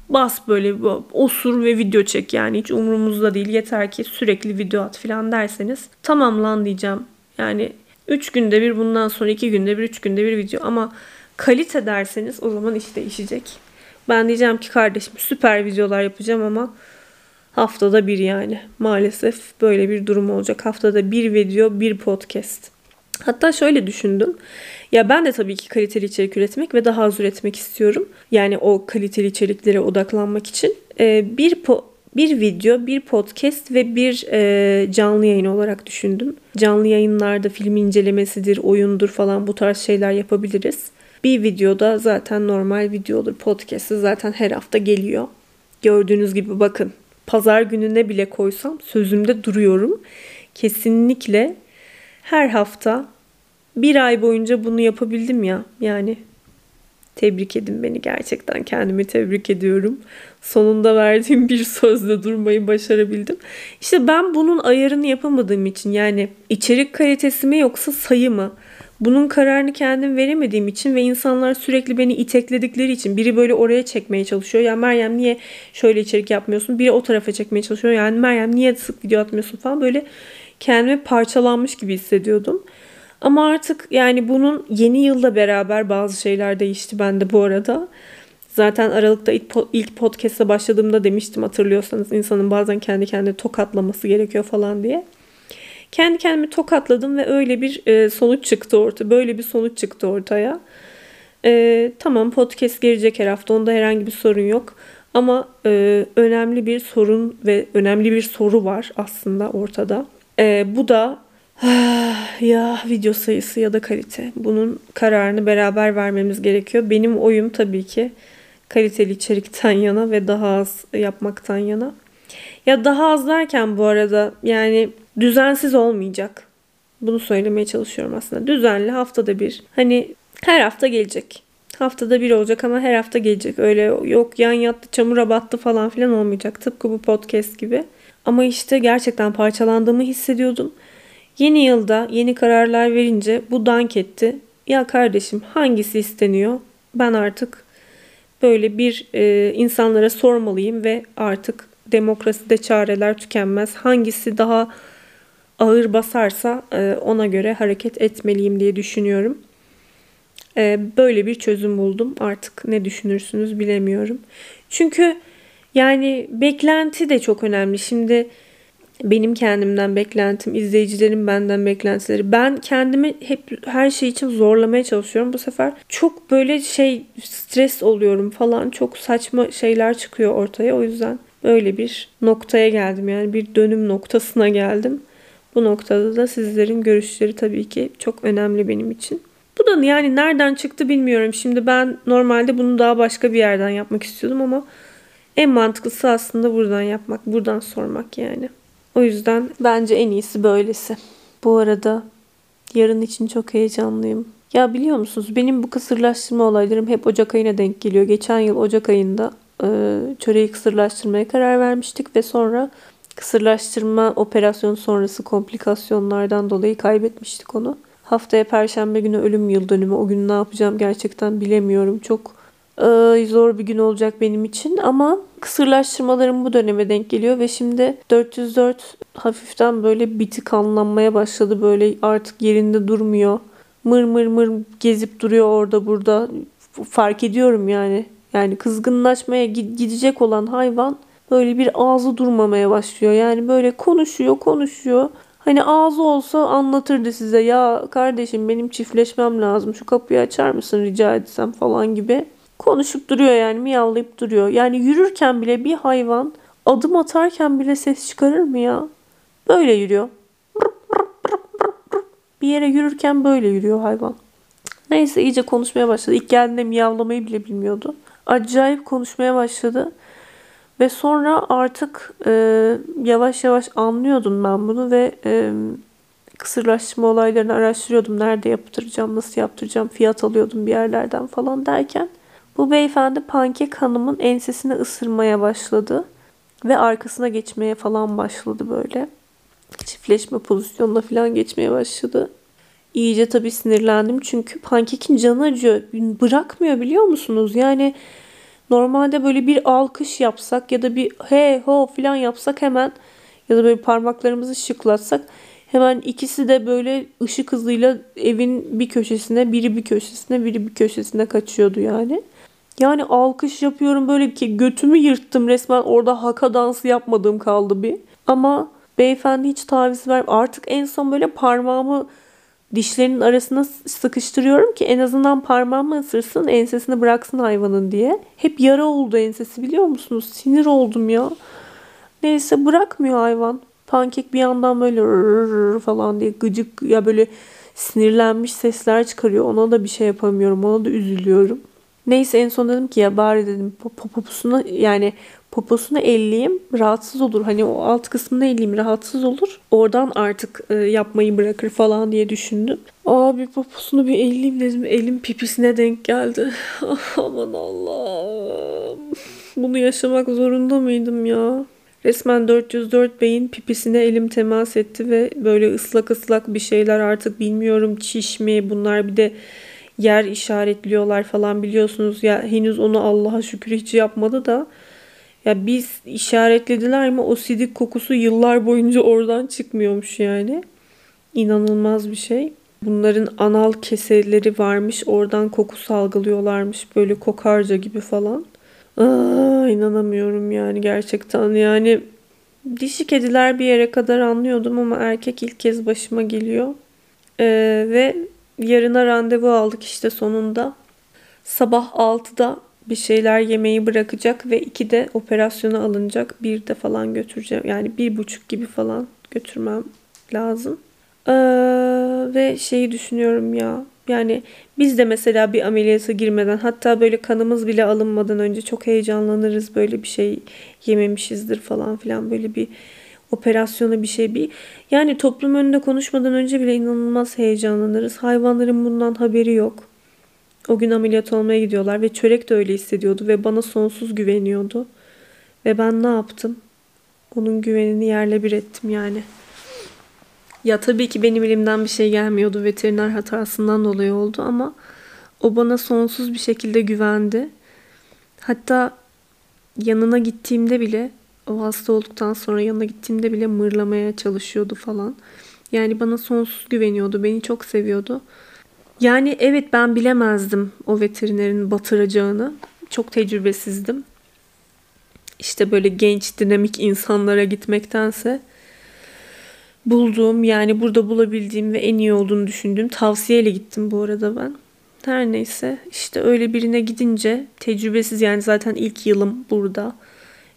bas böyle osur ve video çek, yani hiç umurumuzda değil, yeter ki sürekli video at falan derseniz tamam lan diyeceğim. Yani 3 günde bir, bundan sonra 2 günde bir, 3 günde bir video. Ama kalite derseniz o zaman iş değişecek. Ben diyeceğim ki kardeşim süper videolar yapacağım ama haftada bir, yani maalesef böyle bir durum olacak. Haftada bir video, bir podcast. Hatta şöyle düşündüm. Ya ben de tabii ki kaliteli içerik üretmek ve daha az üretmek istiyorum. Yani o kaliteli içeriklere odaklanmak için. Bir video, bir podcast ve bir canlı yayın olarak düşündüm. Canlı yayınlarda film incelemesidir, oyundur falan, bu tarz şeyler yapabiliriz. Bir videoda zaten normal video olur. Podcast'ı zaten her hafta geliyor. Gördüğünüz gibi bakın. Pazar gününe bile koysam sözümde duruyorum. Kesinlikle her hafta bir ay boyunca bunu yapabildim ya. Yani tebrik edin beni, gerçekten kendimi tebrik ediyorum. Sonunda verdiğim bir sözle durmayı başarabildim. İşte ben bunun ayarını yapamadığım için, yani içerik kalitesi mi yoksa sayı mı? Bunun kararını kendim veremediğim için ve insanlar sürekli beni itekledikleri için, biri böyle oraya çekmeye çalışıyor. Yani Meryem niye şöyle içerik yapmıyorsun? Biri o tarafa çekmeye çalışıyor. Yani Meryem niye sık video atmıyorsun falan, böyle kendimi parçalanmış gibi hissediyordum. Ama artık yani bunun yeni yılla beraber bazı şeyler değişti bende bu arada. Zaten Aralık'ta ilk podcast'a başladığımda demiştim, hatırlıyorsanız, insanın bazen kendi kendine tokatlaması gerekiyor falan diye. Kendi kendimi tokatladım ve öyle bir sonuç çıktı ortaya. Böyle bir sonuç çıktı ortaya. Tamam, podcast gelecek her hafta. Onda herhangi bir sorun yok. Ama önemli bir sorun ve önemli bir soru var aslında ortada. Bu da ya video sayısı ya da kalite. Bunun kararını beraber vermemiz gerekiyor. Benim oyum tabii ki kaliteli içerikten yana ve daha az yapmaktan yana. Ya daha az derken bu arada yani düzensiz olmayacak. Bunu söylemeye çalışıyorum aslında. Düzenli, haftada bir. Hani her hafta gelecek. Haftada bir olacak ama her hafta gelecek. Öyle yok yan yattı, çamura battı falan filan olmayacak. Tıpkı bu podcast gibi. Ama işte gerçekten parçalandığımı hissediyordum. Yeni yılda yeni kararlar verince bu dank etti. Ya kardeşim hangisi isteniyor? Ben artık böyle bir insanlara sormalıyım ve artık demokraside çareler tükenmez. Hangisi daha ağır basarsa ona göre hareket etmeliyim diye düşünüyorum. Böyle bir çözüm buldum. Artık ne düşünürsünüz bilemiyorum. Çünkü yani beklenti de çok önemli. Şimdi benim kendimden beklentim, izleyicilerim benden beklentileri. Ben kendimi hep her şey için zorlamaya çalışıyorum. Bu sefer çok böyle stres oluyorum falan. Çok saçma şeyler çıkıyor ortaya. O yüzden böyle bir noktaya geldim. Yani bir dönüm noktasına geldim. Bu noktada da sizlerin görüşleri tabii ki çok önemli benim için. Bu da yani nereden çıktı bilmiyorum. Şimdi ben normalde bunu daha başka bir yerden yapmak istiyordum ama en mantıklısı aslında buradan yapmak, buradan sormak yani. O yüzden bence en iyisi böylesi. Bu arada yarın için çok heyecanlıyım. Ya biliyor musunuz benim bu kısırlaştırma olaylarım hep Ocak ayına denk geliyor. Geçen yıl Ocak ayında çöreği kısırlaştırmaya karar vermiştik ve sonra kısırlaştırma operasyonu sonrası komplikasyonlardan dolayı kaybetmiştik onu. Haftaya Perşembe günü ölüm yıl dönümü. O gün ne yapacağım gerçekten bilemiyorum. Çok zor bir gün olacak benim için ama kısırlaştırmalarım bu döneme denk geliyor ve şimdi 404 hafiften böyle bir tıkanlanmaya başladı. Böyle artık yerinde durmuyor. Mır gezip duruyor orada burada. Fark ediyorum yani. Yani kızgınlaşmaya gidecek olan hayvan böyle bir ağzı durmamaya başlıyor. Yani böyle konuşuyor. Hani ağzı olsa anlatırdı size, ya kardeşim benim çiftleşmem lazım, şu kapıyı açar mısın rica etsem falan gibi. Konuşup duruyor yani, miyavlayıp duruyor. Yani yürürken bile bir hayvan adım atarken bile ses çıkarır mı ya? Böyle yürüyor. Bir yere yürürken böyle yürüyor hayvan. Neyse iyice konuşmaya başladı. İlk geldiğinde miyavlamayı bile bilmiyordu. Acayip konuşmaya başladı. Ve sonra artık yavaş yavaş anlıyordum ben bunu ve kısırlaştırma olaylarını araştırıyordum. Nerede yaptıracağım, nasıl yaptıracağım, fiyat alıyordum bir yerlerden falan derken bu beyefendi Pankek Hanım'ın ensesini ısırmaya başladı ve arkasına geçmeye falan başladı böyle. Çiftleşme pozisyonuna falan geçmeye başladı. İyice tabii sinirlendim çünkü Pankek'in canı acıyor. Bırakmıyor biliyor musunuz? Yani normalde böyle bir alkış yapsak ya da bir hey ho falan yapsak hemen, ya da böyle parmaklarımızı şıklatsak hemen ikisi de böyle ışık hızıyla evin bir köşesine, biri bir köşesine kaçıyordu yani. Yani alkış yapıyorum böyle ki götümü yırttım resmen, orada haka dansı yapmadığım kaldı bir. Ama beyefendi hiç taviz vermiyor. Artık en son böyle parmağımı dişlerinin arasına sıkıştırıyorum ki en azından parmağımı ısırsın, ensesini bıraksın hayvanın diye. Hep yara oldu ensesi biliyor musunuz? Sinir oldum ya. Neyse bırakmıyor hayvan. Pankek bir yandan böyle rrr falan diye gıcık ya böyle sinirlenmiş sesler çıkarıyor. Ona da bir şey yapamıyorum. Ona da üzülüyorum. Neyse en son dedim ki ya bari dedim poposunu elleyeyim rahatsız olur. Hani o alt kısmını elleyeyim rahatsız olur. Oradan artık yapmayı bırakır falan diye düşündüm. Abi poposunu bir elleyeyim dedim. Elim pipisine denk geldi. Aman Allah'ım. Bunu yaşamak zorunda mıydım ya? Resmen 404 beyin pipisine elim temas etti ve böyle ıslak bir şeyler artık bilmiyorum çiş mi bunlar, bir de yer işaretliyorlar falan biliyorsunuz ya, henüz onu Allah'a şükür hiç yapmadı da ya biz işaretlediler mi o sidik kokusu yıllar boyunca oradan çıkmıyormuş yani. İnanılmaz bir şey. Bunların anal keseleri varmış, oradan koku salgılıyorlarmış böyle kokarca gibi falan. İnanamıyorum yani gerçekten. Yani dişi kediler bir yere kadar anlıyordum ama erkek ilk kez başıma geliyor. Ve yarına randevu aldık işte sonunda. Sabah 6'da bir şeyler yemeyi bırakacak ve 2'de operasyona alınacak. 1'de falan götüreceğim. Yani 1.30 gibi falan götürmem lazım. Ve şeyi düşünüyorum ya. Yani biz de mesela bir ameliyata girmeden, hatta böyle kanımız bile alınmadan önce çok heyecanlanırız. Böyle bir şey yememişizdir falan filan. Böyle bir operasyona bir şey. Yani toplum önünde konuşmadan önce bile inanılmaz heyecanlanırız. Hayvanların bundan haberi yok. O gün ameliyat olmaya gidiyorlar ve çörek de öyle hissediyordu ve bana sonsuz güveniyordu. Ve ben ne yaptım? Onun güvenini yerle bir ettim yani. Ya tabii ki benim elimden bir şey gelmiyordu. Veteriner hatasından dolayı oldu ama o bana sonsuz bir şekilde güvendi. Hatta yanına gittiğimde bile, o hasta olduktan sonra yanına gittiğimde bile mırlamaya çalışıyordu falan. Yani bana sonsuz güveniyordu. Beni çok seviyordu. Yani evet ben bilemezdim o veterinerin batıracağını. Çok tecrübesizdim. İşte böyle genç, dinamik insanlara gitmektense bulduğum, yani burada bulabildiğim ve en iyi olduğunu düşündüğüm tavsiyeyle gittim bu arada ben. Her neyse işte öyle birine gidince tecrübesiz, yani zaten ilk yılım burada.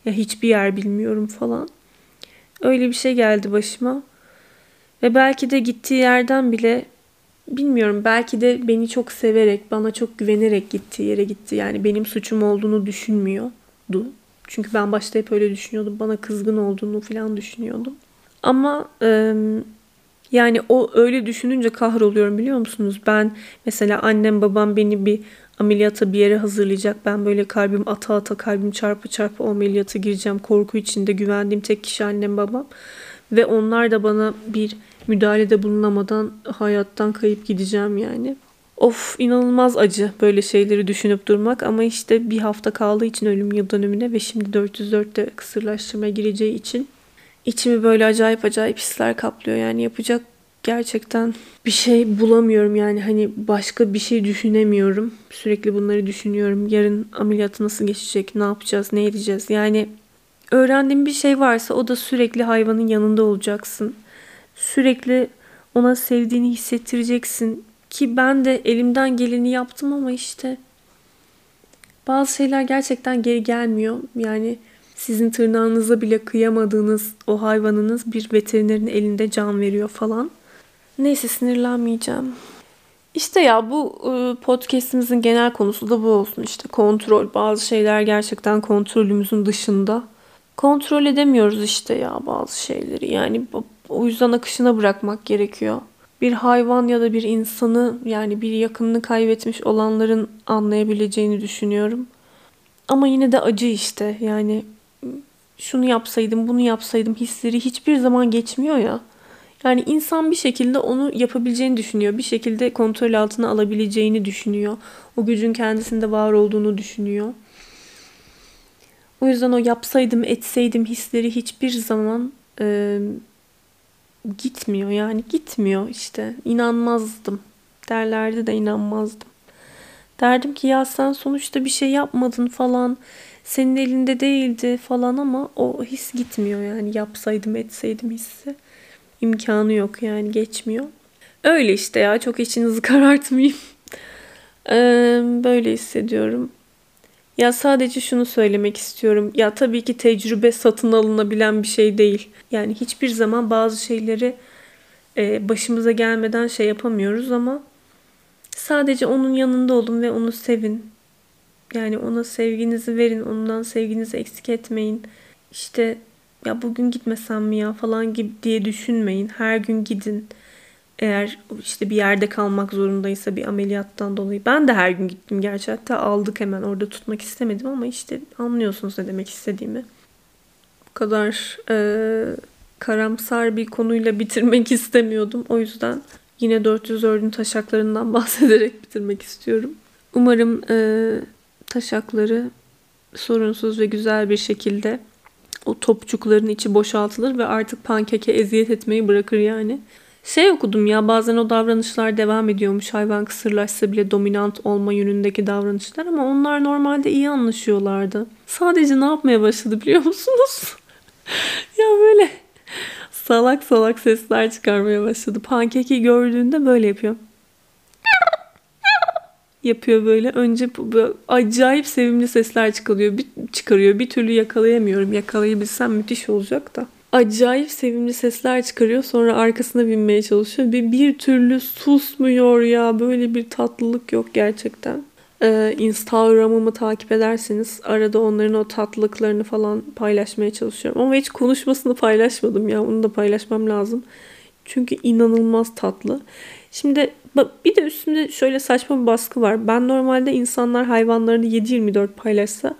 Ya hiçbir yer bilmiyorum falan. Öyle bir şey geldi başıma. Ve belki de gittiği yerden bile bilmiyorum, belki de beni çok severek, bana çok güvenerek gittiği yere gitti. Yani benim suçum olduğunu düşünmüyordu. Çünkü ben başta hep öyle düşünüyordum. Bana kızgın olduğunu falan düşünüyordum. Ama yani o öyle düşününce kahroluyorum biliyor musunuz? Ben mesela annem babam beni bir ameliyata bir yere hazırlayacak. Ben böyle kalbim ata kalbim çarpa o ameliyata gireceğim. Korku içinde güvendiğim tek kişi annem babam. Ve onlar da bana bir müdahalede bulunamadan hayattan kayıp gideceğim yani. Of, inanılmaz acı böyle şeyleri düşünüp durmak ama işte bir hafta kaldığı için ölüm yıl dönümüne ve şimdi 404'te kısırlaştırma gireceği için içimi böyle acayip acayip hisler kaplıyor. Yani yapacak gerçekten bir şey bulamıyorum, yani hani başka bir şey düşünemiyorum. Sürekli bunları düşünüyorum. Yarın ameliyatı nasıl geçecek, ne yapacağız, ne edeceğiz? Yani öğrendiğim bir şey varsa o da sürekli hayvanın yanında olacaksın. Sürekli ona sevdiğini hissettireceksin. Ki ben de elimden geleni yaptım ama işte bazı şeyler gerçekten geri gelmiyor. Yani sizin tırnağınıza bile kıyamadığınız o hayvanınız bir veterinerin elinde can veriyor falan. Neyse, sinirlenmeyeceğim. İşte ya, bu podcast'imizin genel konusu da bu olsun işte. Kontrol. Bazı şeyler gerçekten kontrolümüzün dışında. Kontrol edemiyoruz işte ya bazı şeyleri. Yani o yüzden akışına bırakmak gerekiyor. Bir hayvan ya da bir insanı, yani bir yakınını kaybetmiş olanların anlayabileceğini düşünüyorum. Ama yine de acı işte. Yani şunu yapsaydım, bunu yapsaydım hisleri hiçbir zaman geçmiyor ya. Yani insan bir şekilde onu yapabileceğini düşünüyor. Bir şekilde kontrol altına alabileceğini düşünüyor. O gücün kendisinde var olduğunu düşünüyor. O yüzden o yapsaydım, etseydim hisleri hiçbir zaman gitmiyor. Yani gitmiyor işte. İnanmazdım. Derlerdi de inanmazdım. Derdim ki ya sen sonuçta bir şey yapmadın falan. Senin elinde değildi falan ama o his gitmiyor. Yani yapsaydım, etseydim hissi. İmkanı yok yani, geçmiyor. Öyle işte ya, çok içinizi karartmayayım. Böyle hissediyorum. Ya sadece şunu söylemek istiyorum. Ya tabii ki tecrübe satın alınabilen bir şey değil. Yani hiçbir zaman bazı şeyleri başımıza gelmeden şey yapamıyoruz ama sadece onun yanında olun ve onu sevin. Yani ona sevginizi verin. Ondan sevginizi eksik etmeyin. İşte ya bugün gitmesem mi ya falan gibi diye düşünmeyin. Her gün gidin. Eğer işte bir yerde kalmak zorundaysa bir ameliyattan dolayı. Ben de her gün gittim gerçi. Hatta aldık hemen. Orada tutmak istemedim ama işte anlıyorsunuz ne demek istediğimi. Bu kadar karamsar bir konuyla bitirmek istemiyordum. O yüzden yine 404'ün taşaklarından bahsederek bitirmek istiyorum. Umarım taşakları sorunsuz ve güzel bir şekilde o topçukların içi boşaltılır ve artık pankeke eziyet etmeyi bırakır yani. Şey okudum ya, bazen o davranışlar devam ediyormuş. Hayvan kısırlaşsa bile dominant olma yönündeki davranışlar ama onlar normalde iyi anlaşıyorlardı. Sadece ne yapmaya başladı biliyor musunuz? Ya böyle salak salak sesler çıkarmaya başladı. Pankeki gördüğünde böyle yapıyor. Yapıyor böyle. Önce böyle acayip sevimli sesler çıkarıyor. Bir türlü yakalayamıyorum. Yakalayabilsem müthiş olacak da. Acayip sevimli sesler çıkarıyor. Sonra arkasına binmeye çalışıyor. Bir türlü susmuyor ya. Böyle bir tatlılık yok gerçekten. Instagram'ımı takip ederseniz arada onların o tatlılıklarını falan paylaşmaya çalışıyorum. Ama hiç konuşmasını paylaşmadım ya. Onu da paylaşmam lazım. Çünkü inanılmaz tatlı. Şimdi bir de üstümde şöyle saçma bir baskı var. Ben normalde insanlar hayvanlarını 7/24 paylaşsa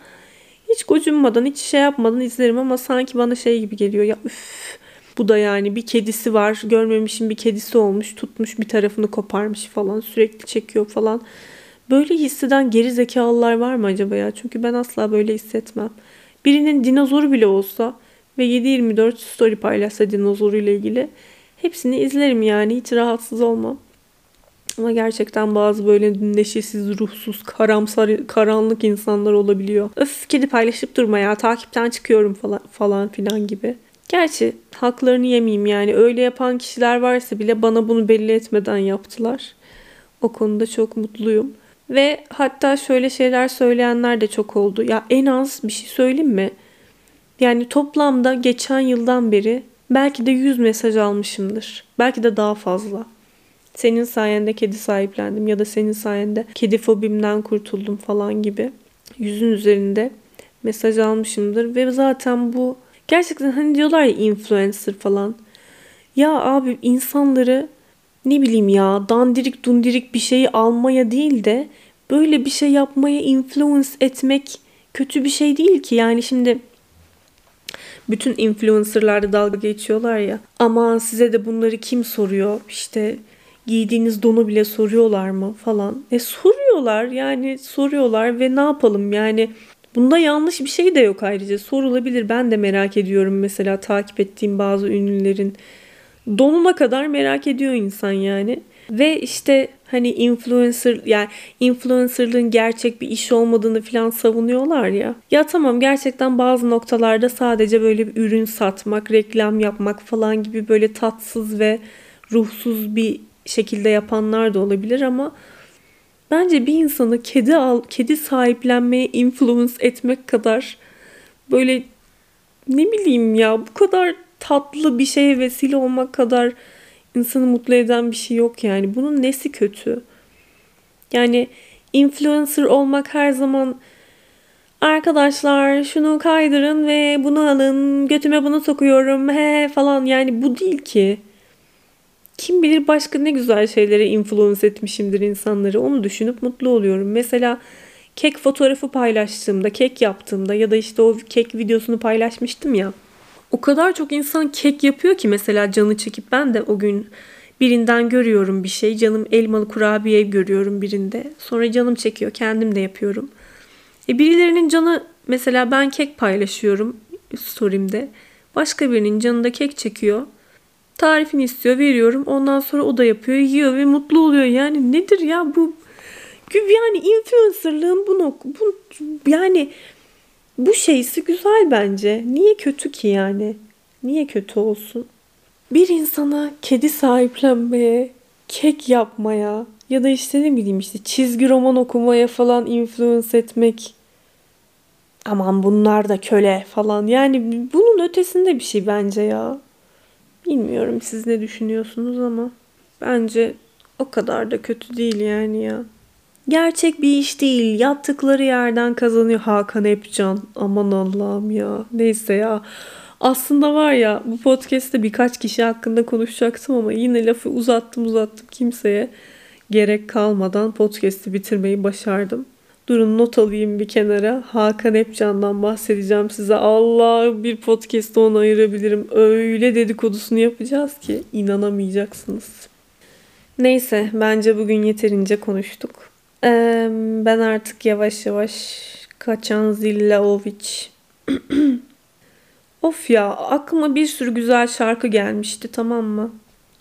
hiç gocunmadan, hiç şey yapmadan izlerim ama sanki bana şey gibi geliyor. Ya üf, bu da yani bir kedisi var. Görmemişim bir kedisi olmuş. Tutmuş bir tarafını koparmış falan. Sürekli çekiyor falan. Böyle hisseden geri zekalılar var mı acaba ya? Çünkü ben asla böyle hissetmem. Birinin dinozoru bile olsa ve 7/24 story paylaşsa dinozoruyla ilgili hepsini izlerim yani. Hiç rahatsız olmam. Ama gerçekten bazı böyle neşesiz, ruhsuz, karamsar, karanlık insanlar olabiliyor. Öf, kedi paylaşıp durma ya, takipten çıkıyorum falan filan gibi. Gerçi haklarını yemeyeyim yani. Öyle yapan kişiler varsa bile bana bunu belli etmeden yaptılar. O konuda çok mutluyum. Ve hatta şöyle şeyler söyleyenler de çok oldu. Ya en az bir şey söyleyeyim mi? Yani toplamda geçen yıldan beri belki de 100 mesaj almışımdır. Belki de daha fazla. Senin sayende kedi sahiplendim ya da senin sayende kedi fobimden kurtuldum falan gibi 100'ün üzerinde mesaj almışımdır. Ve zaten bu gerçekten hani diyorlar ya influencer falan. Ya abi insanları ne bileyim ya dandirik dundirik bir şeyi almaya değil de böyle bir şey yapmaya influence etmek kötü bir şey değil ki. Yani şimdi bütün influencerlarda dalga geçiyorlar ya. Aman size de bunları kim soruyor işte... giydiğiniz donu bile soruyorlar mı falan. Soruyorlar yani, soruyorlar ve ne yapalım yani. Bunda yanlış bir şey de yok ayrıca. Sorulabilir. Ben de merak ediyorum mesela takip ettiğim bazı ünlülerin. Donuna kadar merak ediyor insan yani. Ve işte hani influencer, yani influencerlığın gerçek bir iş olmadığını falan savunuyorlar ya. Ya tamam, gerçekten bazı noktalarda sadece böyle bir ürün satmak, reklam yapmak falan gibi böyle tatsız ve ruhsuz bir şekilde yapanlar da olabilir ama bence bir insanı kedi sahiplenmeye influence etmek kadar böyle ne bileyim ya, bu kadar tatlı bir şeye vesile olmak kadar insanı mutlu eden bir şey yok yani. Bunun nesi kötü? Yani influencer olmak her zaman arkadaşlar şunu kaydırın ve bunu alın, götüme bunu sokuyorum falan, yani bu değil ki. Kim bilir başka ne güzel şeylere influence etmişimdir insanları. Onu düşünüp mutlu oluyorum. Mesela kek fotoğrafı paylaştığımda, kek yaptığımda ya da işte o kek videosunu paylaşmıştım ya. O kadar çok insan kek yapıyor ki mesela canı çekip, ben de o gün birinden görüyorum bir şey. Canım elmalı kurabiye görüyorum birinde. Sonra canım çekiyor, kendim de yapıyorum. Birilerinin canı, mesela ben kek paylaşıyorum story'imde. Başka birinin canı da kek çekiyor. Tarifini istiyor, veriyorum. Ondan sonra o da yapıyor, yiyor ve mutlu oluyor. Yani nedir ya bu? Yani influencerlığın bu yani bu şeysi güzel bence. Niye kötü ki yani? Niye kötü olsun? Bir insana kedi sahiplenmeye, kek yapmaya ya da işte ne bileyim işte çizgi roman okumaya falan influence etmek, aman bunlar da köle falan, yani bunun ötesinde bir şey bence ya. Bilmiyorum siz ne düşünüyorsunuz ama bence o kadar da kötü değil yani ya. Gerçek bir iş değil. Yattıkları yerden kazanıyor Hakan Epcan. Aman Allah'ım ya. Neyse ya. Aslında var ya, bu podcast'te birkaç kişi hakkında konuşacaktım ama yine lafı uzattım. Kimseye gerek kalmadan podcast'i bitirmeyi başardım. Durun not alayım bir kenara. Hakan Epcan'dan bahsedeceğim size. Allah, bir podcast'ı ona ayırabilirim. Öyle dedikodusunu yapacağız ki inanamayacaksınız. Neyse, bence bugün yeterince konuştuk. Ben artık yavaş yavaş kaçan Zillaoviç. Of ya, aklıma bir sürü güzel şarkı gelmişti, tamam mı?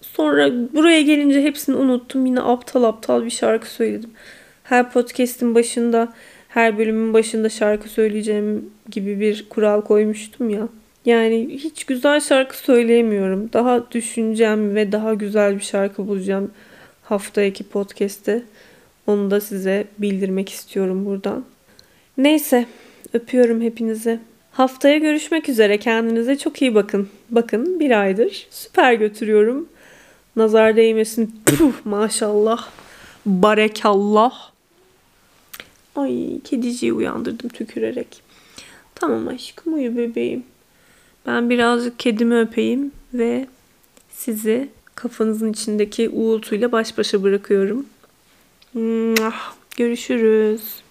Sonra buraya gelince hepsini unuttum. Yine aptal bir şarkı söyledim. Her podcast'in başında, her bölümün başında şarkı söyleyeceğim gibi bir kural koymuştum ya. Yani hiç güzel şarkı söyleyemiyorum. Daha düşüneceğim ve daha güzel bir şarkı bulacağım haftaki podcast'te. Onu da size bildirmek istiyorum buradan. Neyse, öpüyorum hepinizi. Haftaya görüşmek üzere. Kendinize çok iyi bakın. Bakın, bir aydır süper götürüyorum. Nazar değmesin. Maşallah. Barekallah. Ay, kediciyi uyandırdım tükürerek. Tamam aşkım, uyu bebeğim. Ben birazcık kedimi öpeyim ve sizi kafanızın içindeki uğultuyla baş başa bırakıyorum. Görüşürüz.